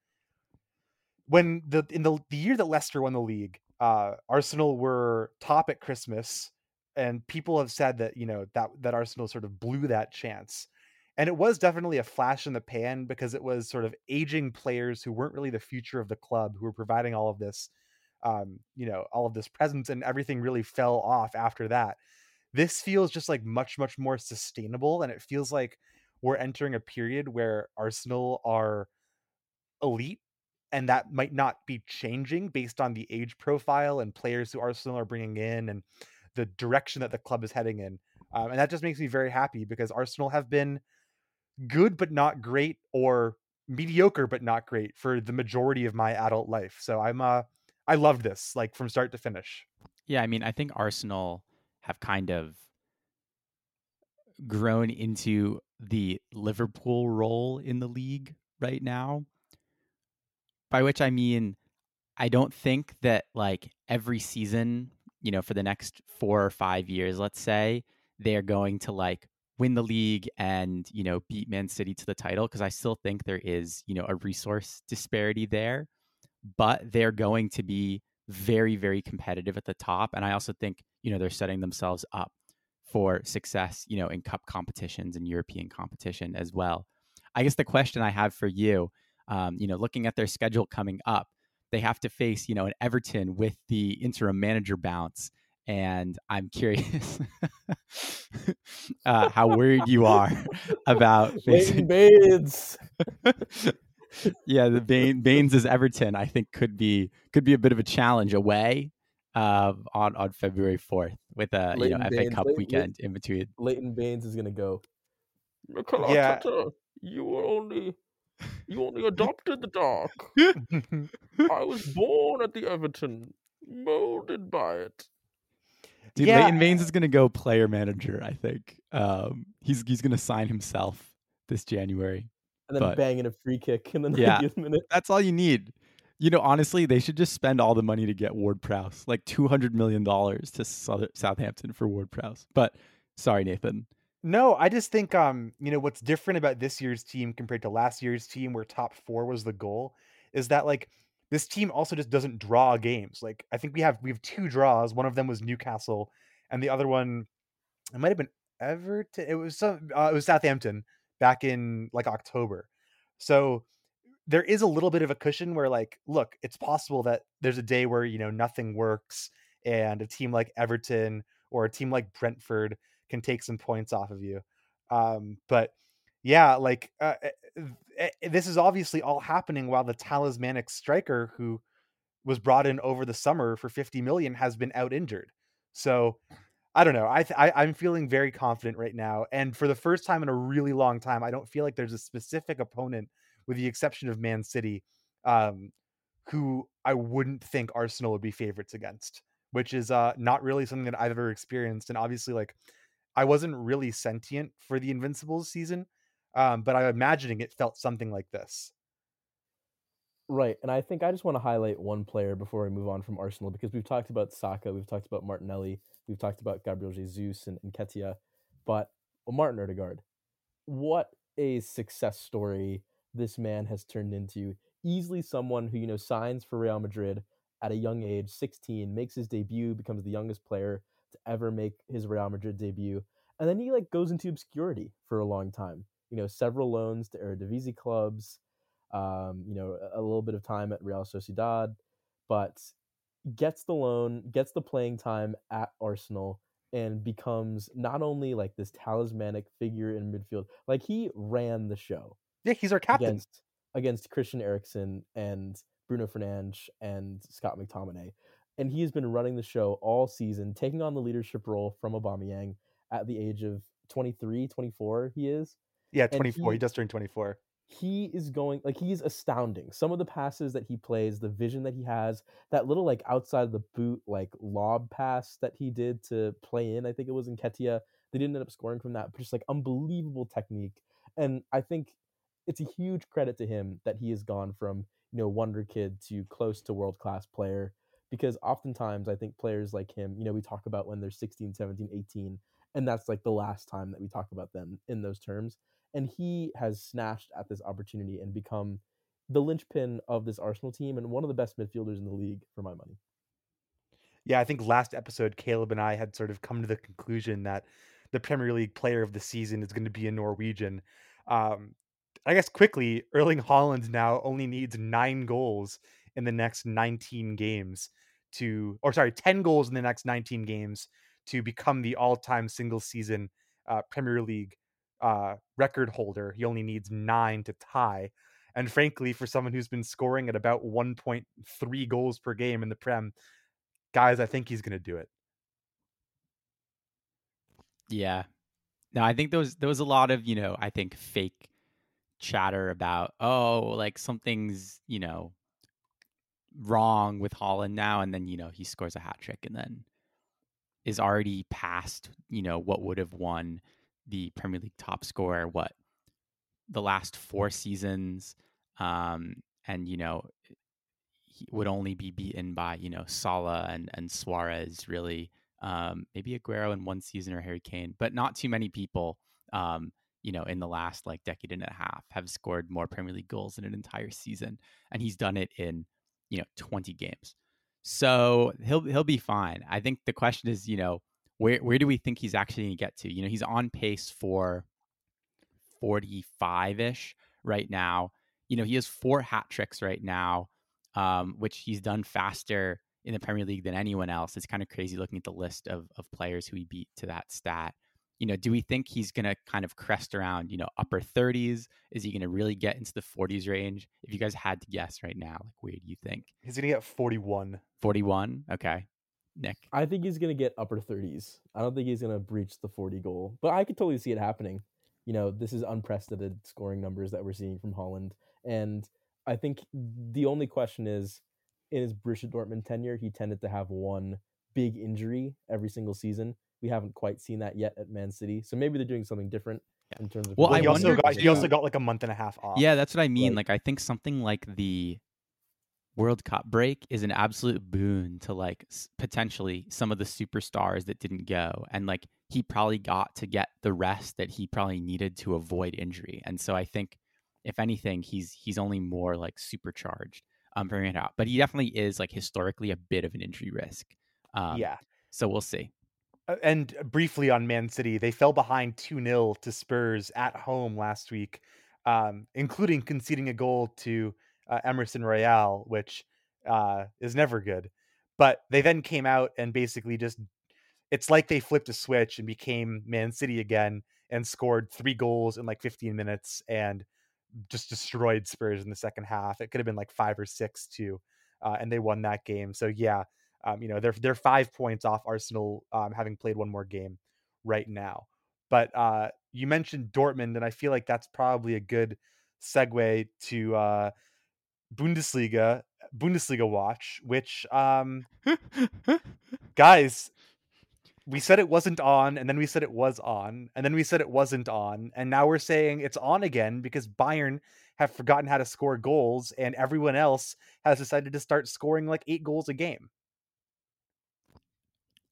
when the, in the, the year that Leicester won the league, uh, Arsenal were top at Christmas, and people have said that, you know, that, that Arsenal sort of blew that chance. And it was definitely a flash in the pan because it was sort of aging players who weren't really the future of the club who were providing all of this, um, you know, all of this presence, and everything really fell off after that. This feels just like much, much more sustainable. And it feels like we're entering a period where Arsenal are elite, and that might not be changing based on the age profile and players who Arsenal are bringing in and the direction that the club is heading in. Um, and that just makes me very happy because Arsenal have been good but not great, or mediocre but not great, for the majority of my adult life. So I'm uh I love this, like, from start to finish. Yeah, I mean, I think Arsenal have kind of grown into the Liverpool role in the league right now. By which I mean, I don't think that, like, every season, you know, for the next four or five years, let's say, they're going to, like, win the league and, you know, beat Man City to the title, because I still think there is, you know, a resource disparity there, but they're going to be very, very competitive at the top. And I also think, you know, they're setting themselves up for success, you know, in cup competitions and European competition as well. I guess the question I have for you, um, you know, looking at their schedule coming up, they have to face, you know, an Everton with the interim manager bounce. And I'm curious uh, how worried you are about facing Baines. Yeah, the Baines, Baines is Everton. I think could be could be a bit of a challenge away uh, on on February fourth with a Leighton, you know, Baines, F A Cup Leighton, weekend Leighton, in between. Leighton Baines is gonna go. Yeah. you were only you only adopted the dark. I was born at the Everton, molded by it. Dude, yeah. Leighton Baines is going to go player manager, I think. Um, he's he's going to sign himself this January. And then but, bang in a free kick in the yeah, ninetieth minute. That's all you need. You know, honestly, they should just spend all the money to get Ward-Prowse, like two hundred million dollars to Southampton for Ward-Prowse. But sorry, Nathan. No, I just think, um, you know, what's different about this year's team compared to last year's team where top four was the goal is that, like, this team also just doesn't draw games. Like, I think we have we have two draws. One of them was Newcastle, and the other one, it might have been Everton. It was some, uh, it was Southampton back in like October. So there is a little bit of a cushion where, like, look, it's possible that there's a day where, you know, nothing works, and a team like Everton or a team like Brentford can take some points off of you. Um, but yeah, like, uh, this is obviously all happening while the talismanic striker who was brought in over the summer for fifty million has been out injured. So I don't know. I, th- I I'm feeling very confident right now. And for the first time in a really long time, I don't feel like there's a specific opponent, with the exception of Man City, um, who I wouldn't think Arsenal would be favorites against, which is uh, not really something that I've ever experienced. And obviously, like, I wasn't really sentient for the Invincibles season. Um, but I'm imagining it felt something like this. Right. And I think I just want to highlight one player before we move on from Arsenal, because we've talked about Saka, we've talked about Martinelli, we've talked about Gabriel Jesus and Nketiah, but well, Martin Odegaard, what a success story this man has turned into. Easily someone who, you know, signs for Real Madrid at a young age, sixteen, makes his debut, becomes the youngest player to ever make his Real Madrid debut. And then he, like, goes into obscurity for a long time. You know, several loans to Eredivisie clubs, um, you know, a, a little bit of time at Real Sociedad, but gets the loan, gets the playing time at Arsenal, and becomes not only, like, this talismanic figure in midfield, like, he ran the show. Yeah, he's our captain. Against, against Christian Eriksen and Bruno Fernandes and Scott McTominay. And he has been running the show all season, taking on the leadership role from Aubameyang at the age of twenty-three, twenty-four, he is. Yeah, twenty-four. He, he just turned twenty-four. He is going, like, he's astounding. Some of the passes that he plays, the vision that he has, that little, like, outside of the boot, like, lob pass that he did to play in, I think it was Nketiah, They didn't end up scoring from that, but just like unbelievable technique. And I think it's a huge credit to him that he has gone from, you know, wonder kid to close to world-class player, because oftentimes I think players like him, you know, we talk about when they're sixteen, seventeen, eighteen, and that's like the last time that we talk about them in those terms. And he has snatched at this opportunity and become the linchpin of this Arsenal team and one of the best midfielders in the league for my money. Yeah, I think last episode, Caleb and I had sort of come to the conclusion that the Premier League player of the season is going to be a Norwegian. Um, I guess quickly, Erling Haaland now only needs nine goals in the next nineteen games to, or sorry, ten goals in the next nineteen games to become the all-time single season uh, Premier League uh, record holder. He only needs nine to tie. And frankly, for someone who's been scoring at about one point three goals per game in the Prem, guys, I think he's going to do it. Yeah. No, I think there was, there was a lot of, you know, I think fake chatter about, oh, like something's, you know, wrong with Haaland now. And then, you know, he scores a hat trick and then is already past, you know, what would have won the Premier League top scorer, what, the last four seasons. Um, and, you know, he would only be beaten by, you know, Salah and, and Suarez, really. Um, maybe Aguero in one season or Harry Kane, but not too many people, um, you know, in the last like decade and a half have scored more Premier League goals in an entire season. And he's done it in, you know, twenty games. So he'll, he'll be fine. I think the question is, you know, where, where do we think he's actually going to get to? You know, he's on pace for forty-five ish right now. You know, he has four hat tricks right now, um, which he's done faster in the Premier League than anyone else. It's kind of crazy looking at the list of of players who he beat to that stat. You know, do we think he's going to kind of crest around, you know, upper thirties? Is he going to really get into the forties range? If you guys had to guess right now, like, where do you think? He's going to get forty-one. forty-one? Okay. Nick? I think he's going to get upper thirties. I don't think he's going to breach the forty goal, but I could totally see it happening. You know, this is unprecedented scoring numbers that we're seeing from Haaland. And I think the only question is, in his Borussia Dortmund tenure, he tended to have one big injury every single season. We haven't quite seen that yet at Man City. So maybe they're doing something different in terms of... Well, I he, also got, he also got like a month and a half off. Yeah, that's what I mean. Like, like, I think something like the World Cup break is an absolute boon to like potentially some of the superstars that didn't go. And like, he probably got to get the rest that he probably needed to avoid injury. And so I think if anything, he's, he's only more like supercharged um, from it out, but he definitely is like historically a bit of an injury risk. Um, yeah. So we'll see. And briefly on Man City, they fell behind two nil to Spurs at home last week, um, including conceding a goal to Uh, Emerson Royale, which uh, is never good. But they then came out and basically just, it's like they flipped a switch and became Man City again and scored three goals in like fifteen minutes and just destroyed Spurs in the second half. It could have been like five or six too. Uh, and they won that game. So yeah, um, you know, they're, they're five points off Arsenal, um, having played one more game right now. But uh, you mentioned Dortmund, and I feel like that's probably a good segue to uh, Bundesliga, Bundesliga watch, which, um, guys, we said it wasn't on, and then we said it was on, and then we said it wasn't on, and now we're saying it's on again because Bayern have forgotten how to score goals, and everyone else has decided to start scoring like eight goals a game.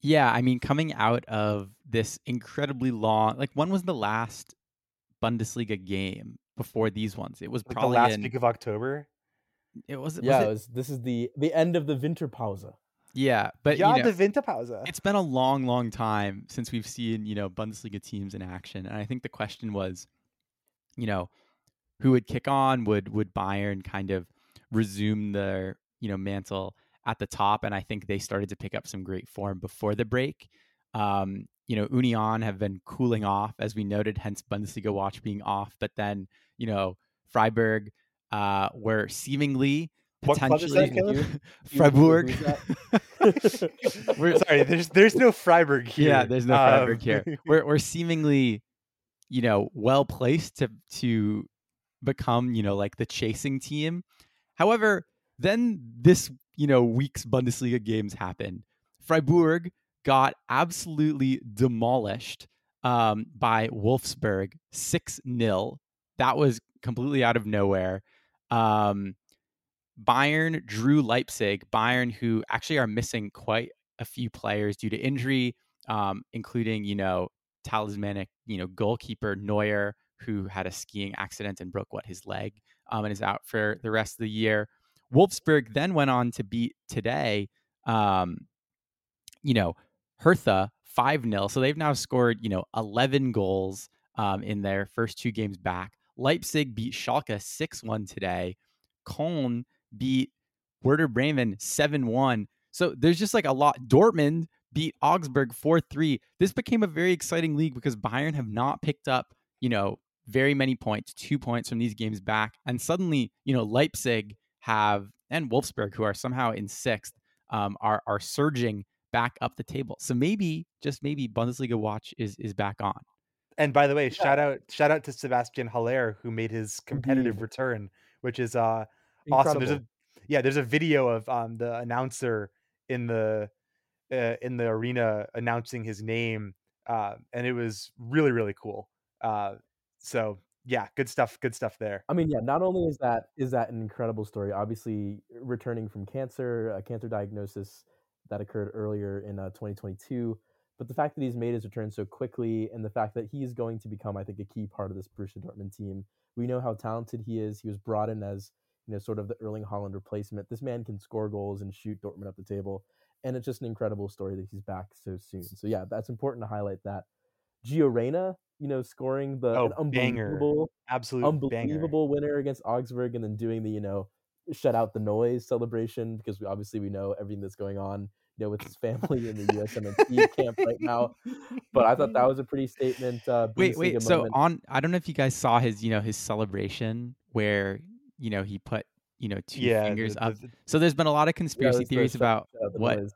Yeah, I mean, coming out of this incredibly long, like, when was the last Bundesliga game before these ones? It was like probably the last in... week of October. It wasn't. Yeah, was it? It was, this is the the end of the Winterpause. Yeah, but yeah, you know, the Winterpause. It's been a long, long time since we've seen, you know, Bundesliga teams in action, and I think the question was, you know, who would kick on? Would would Bayern kind of resume their, you know, mantle at the top? And I think they started to pick up some great form before the break. Um, you know, Union have been cooling off, as we noted, hence Bundesliga watch being off. But then, you know, Freiburg. Uh, were seemingly potentially Freiburg. Sorry, there's there's no Freiburg here. Yeah, there's no um... Freiburg here. We're we're seemingly, you know, well placed to to become, you know, like the chasing team. However, then this, you know, week's Bundesliga games happened. Freiburg got absolutely demolished um, by Wolfsburg six nil. That was completely out of nowhere. Um, Bayern drew Leipzig. Bayern, who actually are missing quite a few players due to injury, um, including, you know, talismanic, you know, goalkeeper Neuer, who had a skiing accident and broke what his leg um, and is out for the rest of the year. Wolfsburg then went on to beat today, um, you know, Hertha five nil. So they've now scored, you know, eleven goals um, in their first two games back. Leipzig beat Schalke six one today. Köln beat Werder Bremen seven one. So there's just like a lot. Dortmund beat Augsburg four three. This became a very exciting league because Bayern have not picked up, you know, very many points, two points from these games back. And suddenly, you know, Leipzig have, and Wolfsburg, who are somehow in sixth, um, are are surging back up the table. So maybe, just maybe, Bundesliga watch is is back on. And by the way, yeah. shout out shout out to Sebastian Haller, who made his competitive mm-hmm. return, which is uh, awesome. There's a, yeah, there's a video of um, the announcer in the uh, in the arena announcing his name, uh, and it was really, really cool. Uh, so yeah, good stuff. Good stuff there. I mean, yeah, not only is that is that an incredible story, obviously returning from cancer, a cancer diagnosis that occurred earlier in uh, twenty twenty-two. But the fact that he's made his return so quickly, and the fact that he's going to become, I think, a key part of this Borussia Dortmund team. We know how talented he is. He was brought in as, you know, sort of the Erling Haaland replacement. This man can score goals and shoot Dortmund up the table. And it's just an incredible story that he's back so soon. So yeah, that's important to highlight that. Gio Reyna, you know, scoring the oh, an unbelievable, absolute unbelievable banger. Winner against Augsburg, and then doing the, you know, shut out the noise celebration, because we obviously we know everything that's going on, you know, with his family in the U S M N T camp right now. But I thought that was a pretty statement. Uh, wait, wait. Moment. So on, I don't know if you guys saw his, you know, his celebration where, you know, he put, you know, two yeah, fingers the, up. The, so there's been a lot of conspiracy yeah, theories about what noise.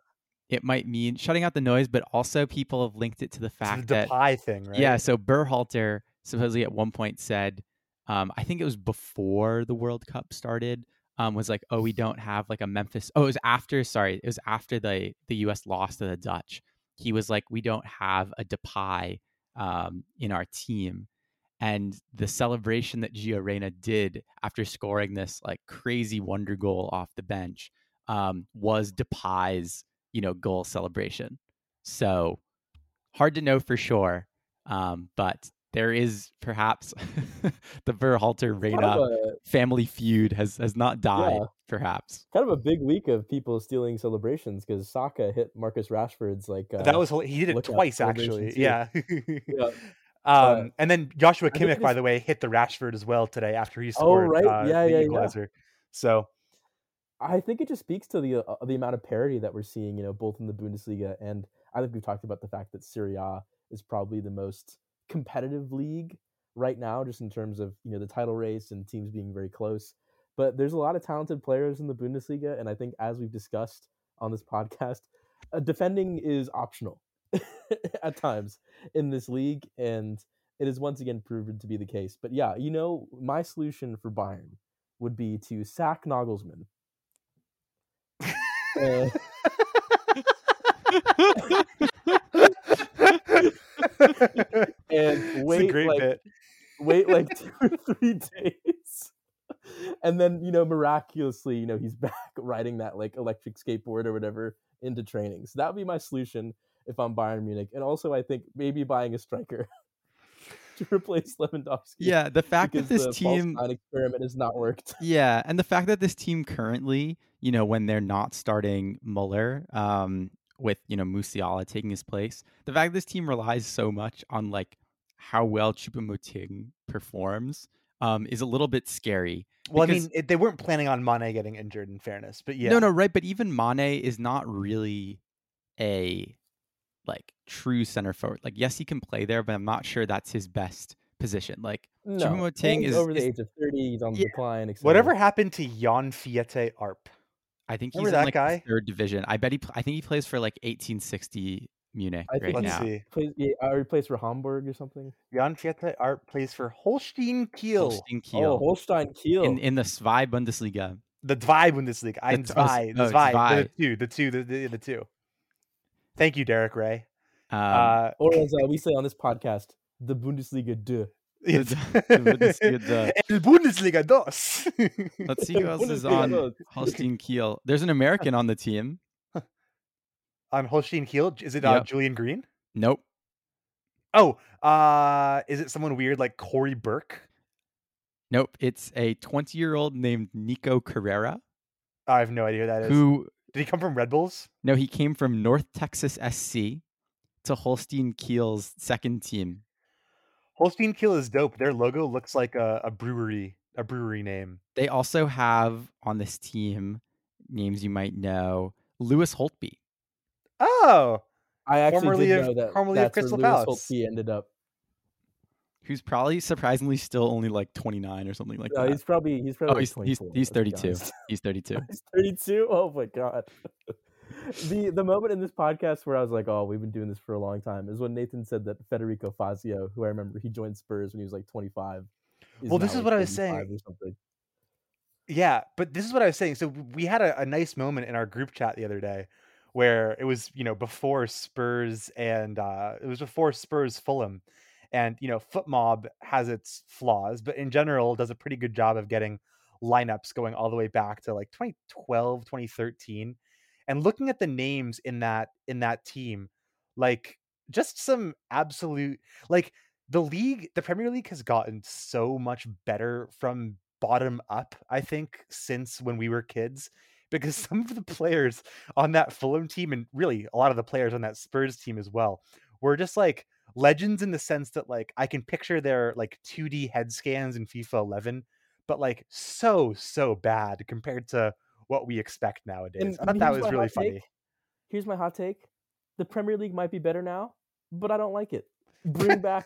It might mean, shutting out the noise, but also people have linked it to the fact so the that Depay thing, right? Yeah. So Berhalter supposedly at one point said, um, I think it was before the World Cup started, Um, was like, oh, we don't have like a Memphis. Oh, it was after, sorry. It was after the, the U S lost to the Dutch. He was like, we don't have a Depay um, in our team. And the celebration that Gio Reyna did after scoring this like crazy wonder goal off the bench um, was Depay's, you know, goal celebration. So hard to know for sure. Um, but there is perhaps the Verhalter Reyna family feud has, has not died, yeah. perhaps. Kind of a big week of people stealing celebrations, because Saka hit Marcus Rashford's like uh, that was he did it twice actually, yeah. yeah. Um, uh, and then Joshua Kimmich, by the way, hit the Rashford as well today after he scored oh, right? uh, yeah, the yeah, equalizer. Yeah. So I think it just speaks to the uh, the amount of parity that we're seeing, you know, both in the Bundesliga, and I think we've talked about the fact that Serie A is probably the most competitive league right now, just in terms of, you know, the title race and teams being very close. But there's a lot of talented players in the Bundesliga, and I think, as we've discussed on this podcast, uh, defending is optional at times in this league, and it is once again proven to be the case. But yeah, you know, my solution for Bayern would be to sack Nagelsmann. uh, and wait like bit. wait like two or three days, and then, you know, miraculously, you know, he's back riding that like electric skateboard or whatever into training. So that would be my solution if I'm Bayern Munich. And also, I think maybe buying a striker to replace Lewandowski. Yeah, the fact that this team experiment has not worked. Yeah, and the fact that this team currently, you know, when they're not starting Muller, um, with, you know, Musiala taking his place, the fact that this team relies so much on like how well Choupo-Moting performs um, is a little bit scary. Well, because, I mean, it, they weren't planning on Mane getting injured, in fairness, but yeah. No, no, right. But even Mane is not really a like true center forward. Like, yes, he can play there, but I'm not sure that's his best position. Like, no, Choupo-Moting is over the is, age of thirty. He's on the yeah. decline. Etc. Whatever happened to Jan Fiete-Arp? I think he's Remember in like guy? third division. I bet he. I think he plays for like eighteen sixty Munich I think right let's now. See. Plays, yeah, or he plays for Hamburg or something. Jan Fiete-Arp plays for Holstein Kiel. Holstein Kiel. Oh, Holstein Kiel in, in the Zwei Bundesliga. The Zwei Bundesliga. I'm Zwei. The Zwei. The two. The two. The, the, the two. Thank you, Derek Ray. Um, uh, or as uh, we say on this podcast, the Bundesliga two. Yes. El Bundesliga dos. Let's see who else is on Holstein Kiel. There's an American on the team. On Holstein Kiel? Is it uh, yep. Julian Green? Nope. Oh, uh, is it someone weird like Corey Burke? Nope. It's a twenty-year-old named Nico Carrera. I have no idea who that is. Who, Did he come from Red Bulls? No, he came from North Texas S C to Holstein Kiel's second team. Holstein Kiel is dope. Their logo looks like a, a brewery, a brewery name. They also have on this team names you might know: Lewis Holtby. Oh, I actually formerly did of, know that. Formerly that's of Crystal where Palace. Lewis Holtby ended up. Who's probably surprisingly still only like twenty-nine or something like no, that. He's probably he's probably oh, he's, he's, he's thirty-two. He's thirty-two. He's thirty-two. Oh my god. The the moment in this podcast where I was like, oh, we've been doing this for a long time is when Nathan said that Federico Fazio, who I remember he joined Spurs when he was like twenty-five. Well, this is like what I was saying. Yeah, but this is what I was saying. So we had a, a nice moment in our group chat the other day where it was, you know, before Spurs and uh, it was before Spurs Fulham. And, you know, FootMob has its flaws, but in general does a pretty good job of getting lineups going all the way back to like twenty twelve, twenty thirteen. And looking at the names in that in that team, like just some absolute like the league, the Premier League has gotten so much better from bottom up, I think, since when we were kids, because some of the players on that Fulham team and really a lot of the players on that Spurs team as well were just like legends in the sense that like I can picture their like two D head scans in FIFA eleven, but like so, so bad compared to what we expect nowadays. And I thought that was really funny. Take. Here's my hot take. The Premier League might be better now, but I don't like it. Bring back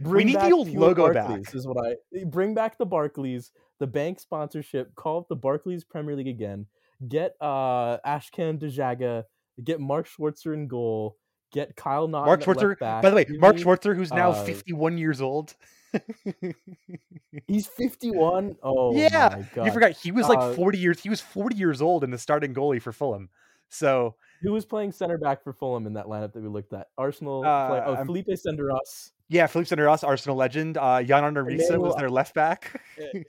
bring We need back the old logo Barclays, back. Is what I bring back the Barclays, the bank sponsorship, call it the Barclays Premier League again. Get uh Ashkan Dejaga, get Mark Schwarzer in goal, get Kyle Naughton. Mark Schwarzer, by the way, you Mark mean, Schwarzer, who's now uh, fifty-one years old. He's fifty-one. Oh yeah, my God. You forgot he was like uh, forty years. He was forty years old in the starting goalie for Fulham. So who was playing center back for Fulham in that lineup that we looked at? Arsenal. Uh, play, oh, I'm, Felipe Senderos. Yeah, Felipe Senderos, Arsenal legend. Uh, Jan Arnarisa was their left back.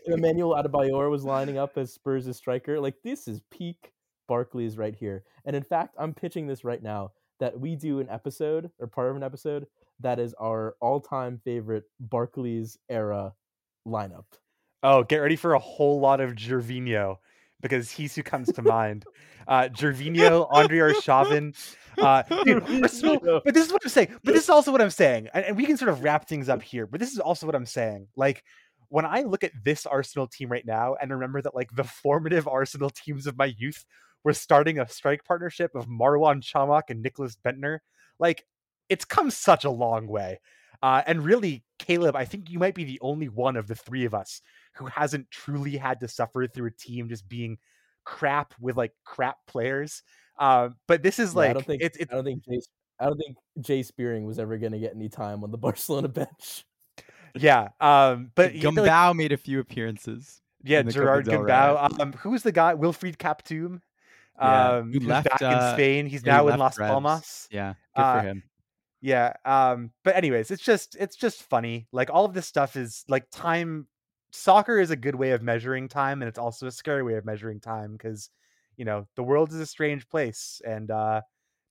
Emmanuel Adebayor was lining up as Spurs' striker. Like this is peak Barclays right here. And in fact, I'm pitching this right now that we do an episode or part of an episode that is our all-time favorite Barclays era lineup. Oh, get ready for a whole lot of Gervinho, because he's who comes to mind. Uh, Gervinho, Andre Arshavin. Uh, dude, but this is what I'm saying. But this is also what I'm saying. And, and we can sort of wrap things up here, but this is also what I'm saying. Like, when I look at this Arsenal team right now and remember that, like, the formative Arsenal teams of my youth were starting a strike partnership of Marwan Chamakh and Nicholas Bentner, like, it's come such a long way. Uh, and really, Caleb, I think you might be the only one of the three of us who hasn't truly had to suffer through a team just being crap with like crap players. Uh, but this is yeah, like... I don't think, it's, it's, I don't think Jay, I don't think Jay Spearing was ever going to get any time on the Barcelona bench. Yeah. Um, but Gumbau you know, like, made a few appearances. Yeah, Gerard Gumbau. Um, who's the guy? Wilfried Kaptoum. Yeah, um, who left, back uh, in Spain. He's now in Las Reds. Palmas. Yeah, good uh, for him. Yeah. Um, but anyways, it's just, it's just funny. Like all of this stuff is like time. Soccer is a good way of measuring time. And it's also a scary way of measuring time. Cause you know, the world is a strange place and, uh,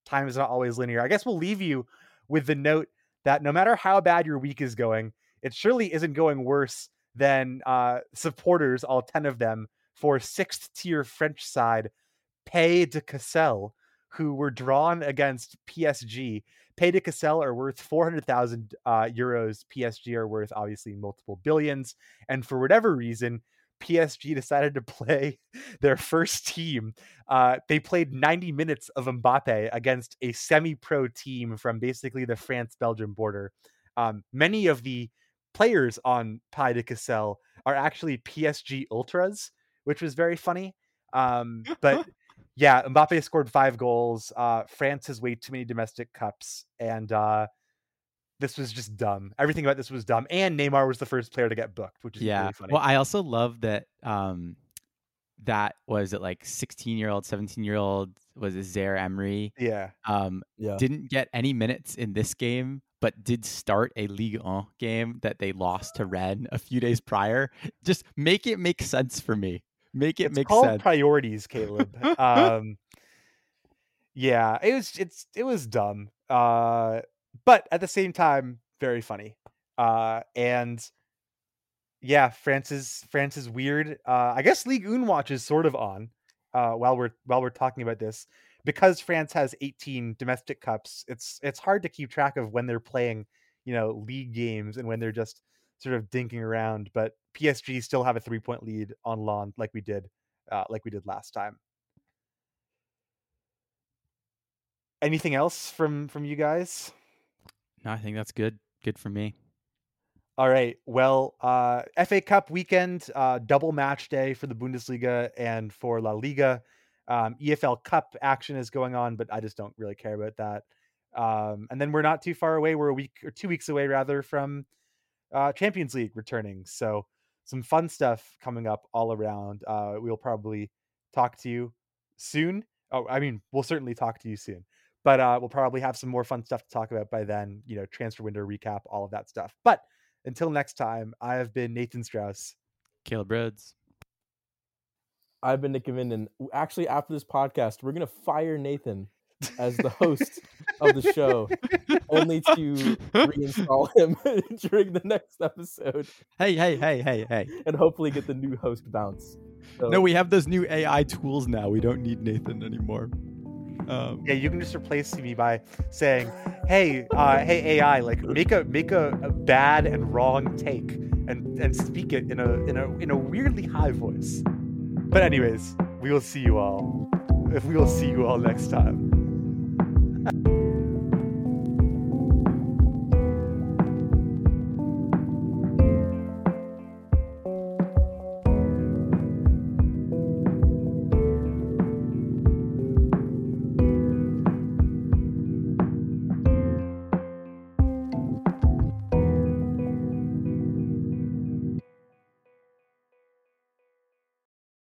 time is not always linear. I guess we'll leave you with the note that no matter how bad your week is going, it surely isn't going worse than, uh, supporters, all ten of them for sixth tier French side Pays de Cassel, who were drawn against P S G. Pays de Cassel are worth four hundred thousand uh, euros. P S G are worth, obviously, multiple billions. And for whatever reason, P S G decided to play their first team. Uh, they played ninety minutes of Mbappe against a semi-pro team from basically the France-Belgium border. Um, many of the players on Pays de Cassel are actually P S G ultras, which was very funny. Um, but... Yeah, Mbappe scored five goals. Uh, France has way too many domestic cups. And uh, this was just dumb. Everything about this was dumb. And Neymar was the first player to get booked, which is yeah. really funny. Well, I also love that um, that was it like sixteen year old, seventeen year old, was it Zaire Emery? Yeah. Um, yeah. Didn't get any minutes in this game, but did start a Ligue one game that they lost to Rennes a few days prior. Just make it make sense for me. Make it it's make called sense. Priorities, Caleb. um, yeah, it was, it's, it was dumb. Uh, but at the same time, very funny. Uh, and yeah, France is, France is weird. Uh, I guess Ligue one watch is sort of on, uh, while we're, while we're talking about this, because France has eighteen domestic cups. It's, it's hard to keep track of when they're playing, you know, league games and when they're just sort of dinking around, but P S G still have a three point lead on Lyon, like we did, uh, like we did last time. Anything else from, from you guys? No, I think that's good. Good for me. All right. Well, uh, F A Cup weekend, uh, double match day for the Bundesliga and for La Liga. Um, E F L Cup action is going on, but I just don't really care about that. Um, and then we're not too far away. We're a week or two weeks away, rather, from uh, Champions League returning. So some fun stuff coming up all around. Uh, we'll probably talk to you soon. Oh, I mean, we'll certainly talk to you soon. But uh, we'll probably have some more fun stuff to talk about by then, you know, transfer window recap, all of that stuff. But until next time, I have been Nathan Strauss. Caleb Rhodes. I've been Nick Vinden. Actually, after this podcast, we're going to fire Nathan as the host of the show, only to reinstall him during the next episode. Hey, hey, hey, hey, hey. And hopefully get the new host bounce. So, no, we have those new A I tools now. We don't need Nathan anymore. Um, yeah, you can just replace me by saying, "Hey, uh, hey A I, like make a make a, a bad and wrong take and, and speak it in a in a in a weirdly high voice." But anyways, we will see you all. We will see you all next time.